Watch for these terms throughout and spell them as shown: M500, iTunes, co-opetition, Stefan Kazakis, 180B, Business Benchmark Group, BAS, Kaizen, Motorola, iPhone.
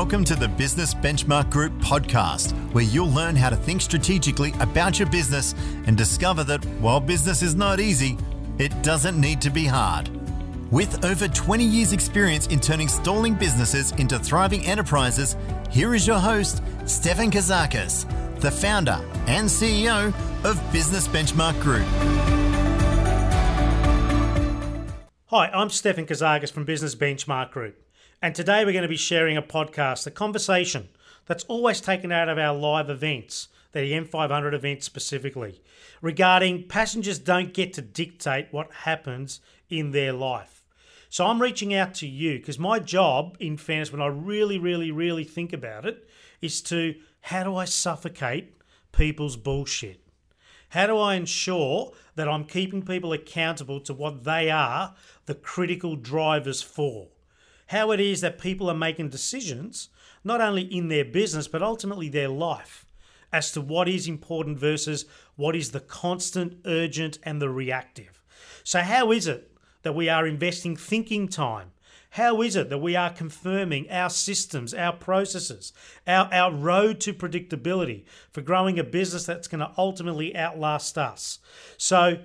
Welcome to the Business Benchmark Group podcast, where you'll learn how to think strategically about your business and discover that while business is not easy, it doesn't need to be hard. With over 20 years' experience in turning stalling businesses into thriving enterprises, here is your host, Stefan Kazakis, the founder and CEO of Business Benchmark Group. Hi, I'm Stefan Kazakis from Business Benchmark Group, and today we're going to be sharing a podcast, a conversation that's always taken out of our live events, the M500 event specifically, regarding passengers don't get to dictate what happens in their life. So I'm reaching out to you because my job, in fairness, when I really think about it, is to how do I suffocate people's bullshit? How do I ensure that I'm keeping people accountable to what they are the critical drivers for? How it is that people are making decisions, not only in their business, but ultimately their life, as to what is important versus what is the constant, urgent, and the reactive. So how is it that we are investing thinking time? How is it that we are confirming our systems, our processes, our road to predictability for growing a business that's going to ultimately outlast us? So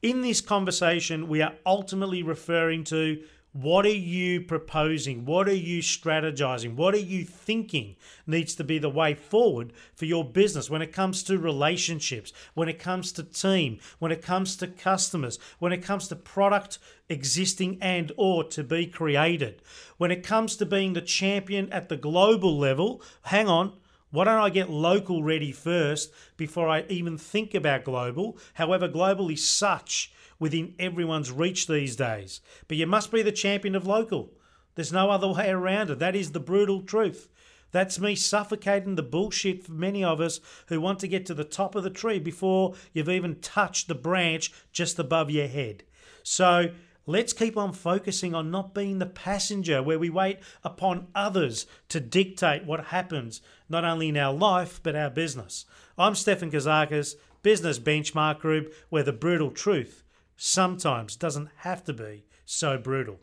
in this conversation, we are ultimately referring to what are you proposing? What are you strategizing? What are you thinking needs to be the way forward for your business when it comes to relationships, when it comes to team, when it comes to customers, when it comes to product existing and or to be created, when it comes to being the champion at the global level? Hang on. Why don't I get local ready first before I even think about global? However, global is such within everyone's reach these days. But you must be the champion of local. There's no other way around it. That is the brutal truth. That's me suffocating the bullshit for many of us who want to get to the top of the tree before you've even touched the branch just above your head. So let's keep on focusing on not being the passenger where we wait upon others to dictate what happens, not only in our life, but our business. I'm Stefan Kazakis, Business Benchmark Group, where the brutal truth sometimes doesn't have to be so brutal.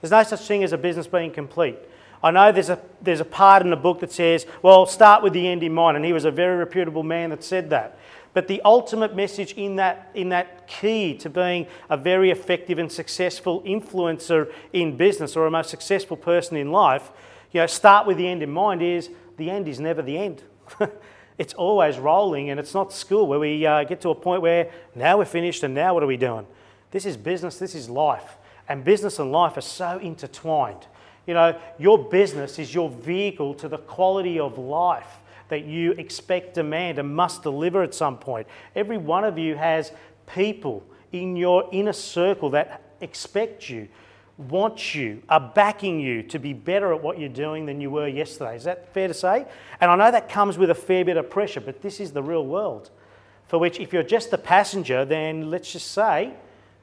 There's no such thing as a business being complete. I know there's a part in the book that says, well, start with the end in mind, and he was a very reputable man that said that. But the ultimate message in that key to being a very effective and successful influencer in business or a most successful person in life, you know, start with the end in mind is the end is never the end. It's always rolling, and it's not school where we get to a point where now we're finished and now what are we doing? This is business, this is life. And business and life are so intertwined. You know, your business is your vehicle to the quality of life that you expect, demand, and must deliver at some point. Every one of you has people in your inner circle that expect you, want you, are backing you to be better at what you're doing than you were yesterday. Is that fair to say? And I know that comes with a fair bit of pressure, but this is the real world, for which if you're just a passenger, then let's just say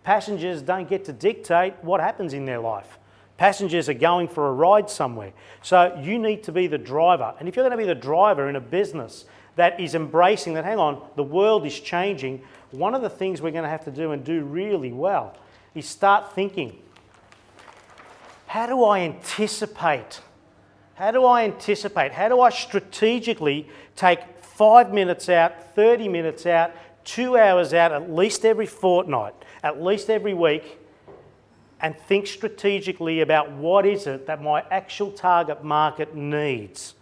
passengers don't get to dictate what happens in their life. Passengers are going for a ride somewhere. So you need to be the driver. And if you're going to be the driver in a business that is embracing that, hang on, the world is changing, one of the things we're going to have to do and do really well is start thinking, how do I anticipate? How do I anticipate? How do I strategically take 5 minutes out, 30 minutes out, 2 hours out, at least every fortnight, at least every week, and think strategically about what is it that my actual target market needs?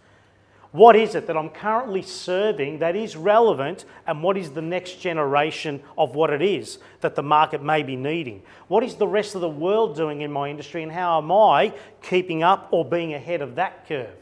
What is it that I'm currently serving that is relevant, and what is the next generation of what it is that the market may be needing? What is the rest of the world doing in my industry, and how am I keeping up or being ahead of that curve?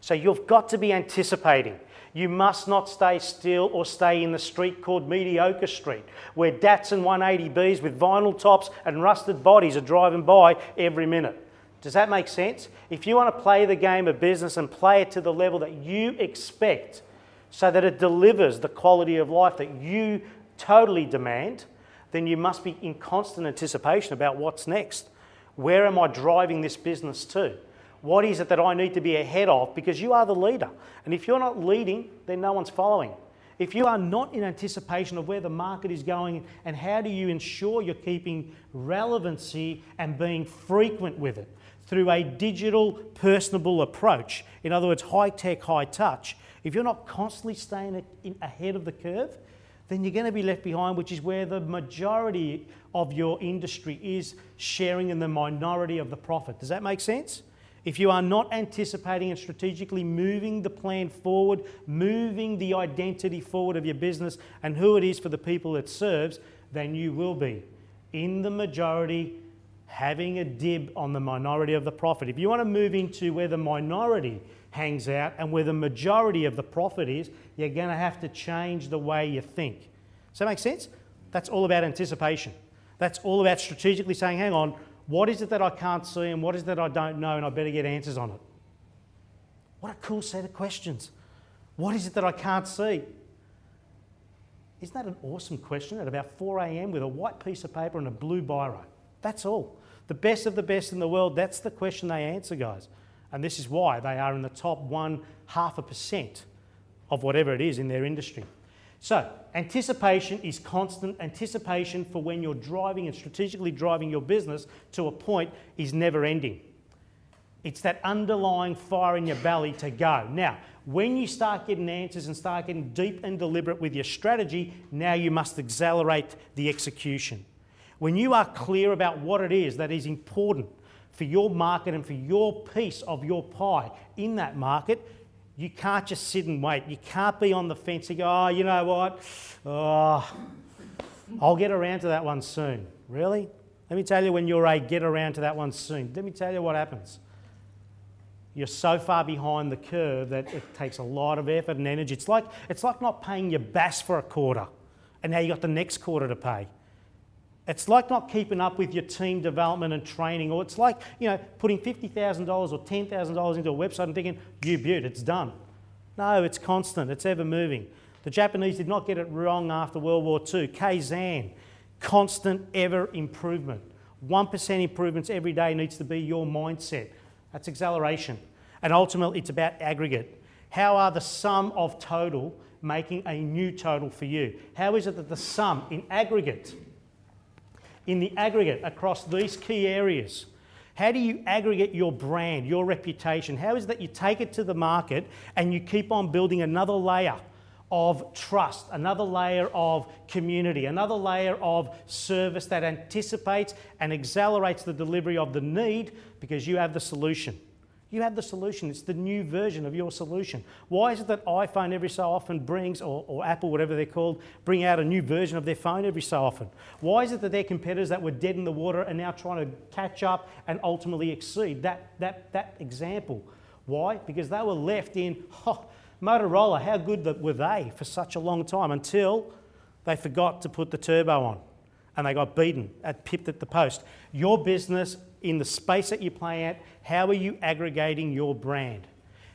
So you've got to be anticipating. You must not stay still or stay in the street called Mediocre Street, where DATs and 180Bs with vinyl tops and rusted bodies are driving by every minute. Does that make sense? If you want to play the game of business and play it to the level that you expect so that it delivers the quality of life that you totally demand, then you must be in constant anticipation about what's next. Where am I driving this business to? What is it that I need to be ahead of? Because you are the leader. And if you're not leading, then no one's following. If you are not in anticipation of where the market is going and how do you ensure you're keeping relevancy and being frequent with it, through a digital, personable approach. In other words, high tech, high touch. If you're not constantly staying ahead of the curve, then you're going to be left behind, which is where the majority of your industry is sharing in the minority of the profit. Does that make sense? If you are not anticipating and strategically moving the plan forward, moving the identity forward of your business and who it is for the people it serves, then you will be in the majority having a dib on the minority of the profit. If you want to move into where the minority hangs out and where the majority of the profit is, you're going to have to change the way you think. Does that make sense? That's all about anticipation. That's all about strategically saying, hang on, what is it that I can't see and what is it that I don't know, and I better get answers on it? What a cool set of questions. What is it that I can't see? Isn't that an awesome question at about 4 AM with a white piece of paper and a blue biro? That's all. The best of the best in the world, that's the question they answer, guys. And this is why they are in the top 0.5% of whatever it is in their industry. So anticipation is constant. Anticipation for when you're driving and strategically driving your business to a point is never ending. It's that underlying fire in your belly to go. Now, when you start getting answers and start getting deep and deliberate with your strategy, now you must accelerate the execution. When you are clear about what it is that is important for your market and for your piece of your pie in that market, you can't just sit and wait. You can't be on the fence and go, oh, you know what? Oh, I'll get around to that one soon. Really? Let me tell you, when you're a get around to that one soon, let me tell you what happens. You're so far behind the curve that it takes a lot of effort and energy. It's like not paying your BAS for a quarter and now you got the next quarter to pay. It's like not keeping up with your team development and training, or it's like, you know, putting $50,000 or $10,000 into a website and thinking, you beaut, it's done. No, it's constant, it's ever moving. The Japanese did not get it wrong after World War II. Kaizen, constant ever improvement. 1% improvements every day needs to be your mindset. That's acceleration. And ultimately, it's about aggregate. How are the sum of total making a new total for you? How is it that the sum in aggregate, across these key areas, how do you aggregate your brand, your reputation? How is it that you take it to the market and you keep on building another layer of trust, another layer of community, another layer of service that anticipates and accelerates the delivery of the need, because you have the solution. You have the solution. It's the new version of your solution. Why is it that iPhone every so often brings, or Apple, whatever they're called, bring out a new version of their phone every so often? Why is it that their competitors that were dead in the water are now trying to catch up and ultimately exceed that example? Why? Because they were left in, oh, Motorola, how good were they for such a long time, until they forgot to put the turbo on and they got beaten, pipped at the post. Your business, in the space that you play at, how are you aggregating your brand?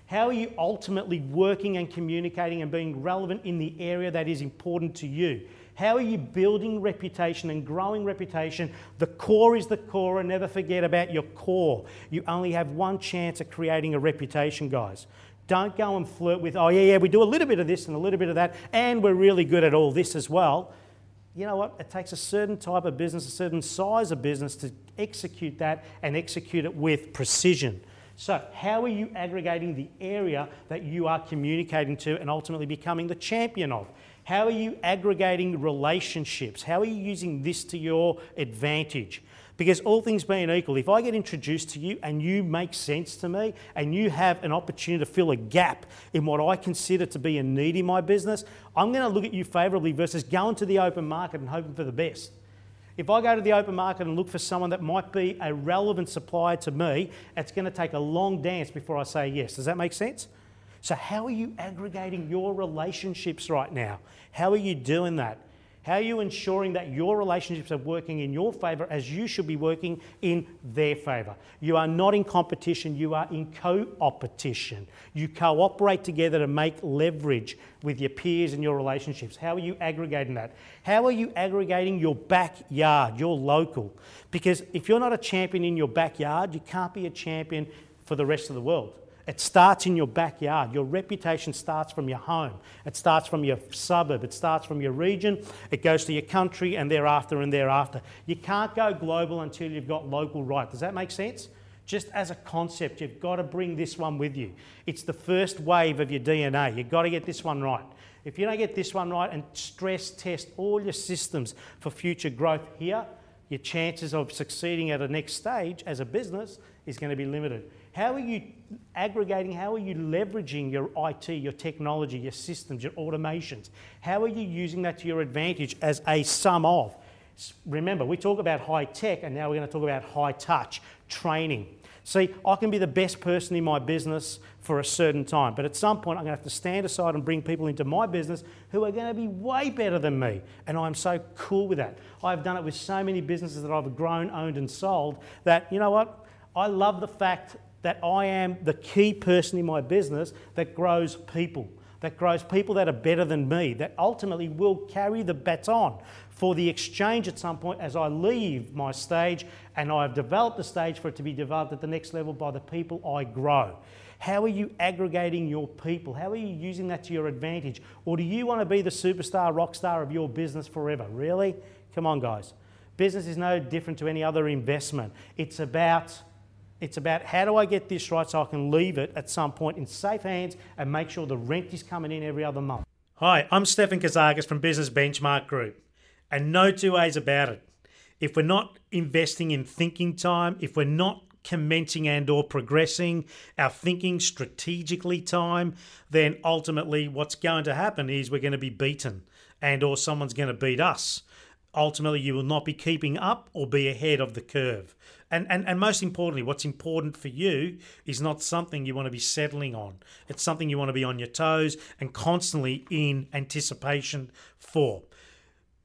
How are you ultimately working and communicating and being relevant in the area that is important to you? How are you building reputation and growing reputation? The core is the core, and never forget about your core. You only have one chance at creating a reputation, guys. Don't go and flirt with, oh yeah, we do a little bit of this and a little bit of that, and we're really good at all this as well. You know what? It takes a certain type of business, a certain size of business to execute that and execute it with precision. So how are you aggregating the area that you are communicating to and ultimately becoming the champion of? How are you aggregating relationships? How are you using this to your advantage? Because all things being equal, if I get introduced to you and you make sense to me and you have an opportunity to fill a gap in what I consider to be a need in my business, I'm going to look at you favourably versus going to the open market and hoping for the best. If I go to the open market and look for someone that might be a relevant supplier to me, it's going to take a long dance before I say yes. Does that make sense? So how are you aggregating your relationships right now? How are you doing that? How are you ensuring that your relationships are working in your favour as you should be working in their favour? You are not in competition, you are in co-opetition. You cooperate together to make leverage with your peers and your relationships. How are you aggregating that? How are you aggregating your backyard, your local? Because if you're not a champion in your backyard, you can't be a champion for the rest of the world. It starts in your backyard. Your reputation starts from your home. It starts from your suburb. It starts from your region. It goes to your country and thereafter and thereafter. You can't go global until you've got local right. Does that make sense? Just as a concept, you've got to bring this one with you. It's the first wave of your DNA. You've got to get this one right. If you don't get this one right and stress test all your systems for future growth here, your chances of succeeding at a next stage as a business is going to be limited. How are you aggregating? How are you leveraging your IT, your technology, your systems, your automations? How are you using that to your advantage as a sum of? Remember, we talk about high tech, and now we're going to talk about high touch training. See, I can be the best person in my business for a certain time, but at some point I'm going to have to stand aside and bring people into my business who are going to be way better than me, and I'm so cool with that. I've done it with so many businesses that I've grown, owned and sold that, you know what, I love the fact that I am the key person in my business that grows people that are better than me, that ultimately will carry the baton for the exchange at some point as I leave my stage, and I've developed the stage for it to be developed at the next level by the people I grow. How are you aggregating your people? How are you using that to your advantage? Or do you want to be the superstar, rock star of your business forever? Really? Come on, guys. Business is no different to any other investment. It's about how do I get this right so I can leave it at some point in safe hands and make sure the rent is coming in every other month. Hi, I'm Stefan Kazakis from Business Benchmark Group, and no two ways about it. If we're not investing in thinking time, if we're not commencing and or progressing our thinking strategically time, then ultimately what's going to happen is we're going to be beaten and or someone's going to beat us. Ultimately, you will not be keeping up or be ahead of the curve. And most importantly, what's important for you is not something you want to be settling on. It's something you want to be on your toes and constantly in anticipation for.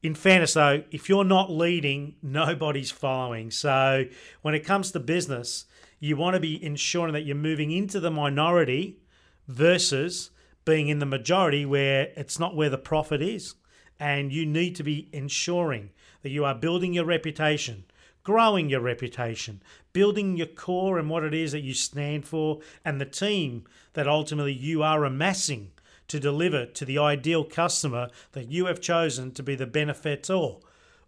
In fairness, though, if you're not leading, nobody's following. So when it comes to business, you want to be ensuring that you're moving into the minority versus being in the majority where it's not where the profit is. And you need to be ensuring that you are building your reputation, growing your reputation, building your core and what it is that you stand for, and the team that ultimately you are amassing to deliver to the ideal customer that you have chosen to be the beneficiary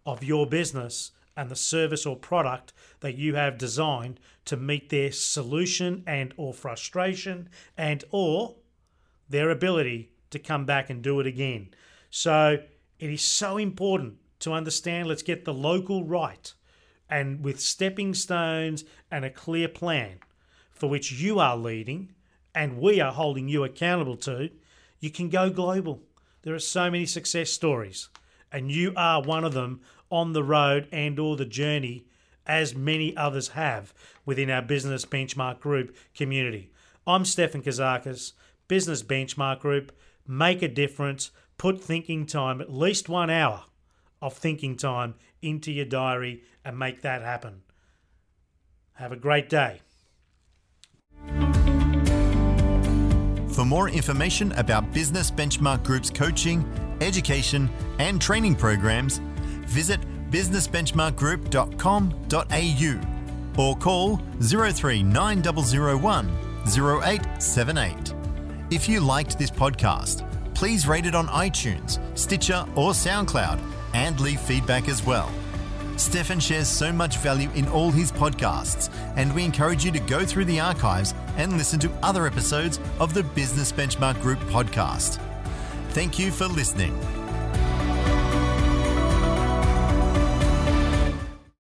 of your business and the service or product that you have designed to meet their solution and or frustration and or their ability to come back and do it again. So it is so important to understand, let's get the local right, and with stepping stones and a clear plan for which you are leading and we are holding you accountable to, you can go global. There are so many success stories, and you are one of them on the road and or the journey, as many others have within our Business Benchmark Group community. I'm Stefan Kazakis, Business Benchmark Group. Make a difference. Put thinking time, at least 1 hour of thinking time, into your diary and make that happen. Have a great day. For more information about Business Benchmark Group's coaching, education, and training programs, visit businessbenchmarkgroup.com.au or call 039001 0878. If you liked this podcast, please rate it on iTunes, Stitcher or SoundCloud and leave feedback as well. Stefan shares so much value in all his podcasts, and we encourage you to go through the archives and listen to other episodes of the Business Benchmark Group podcast. Thank you for listening.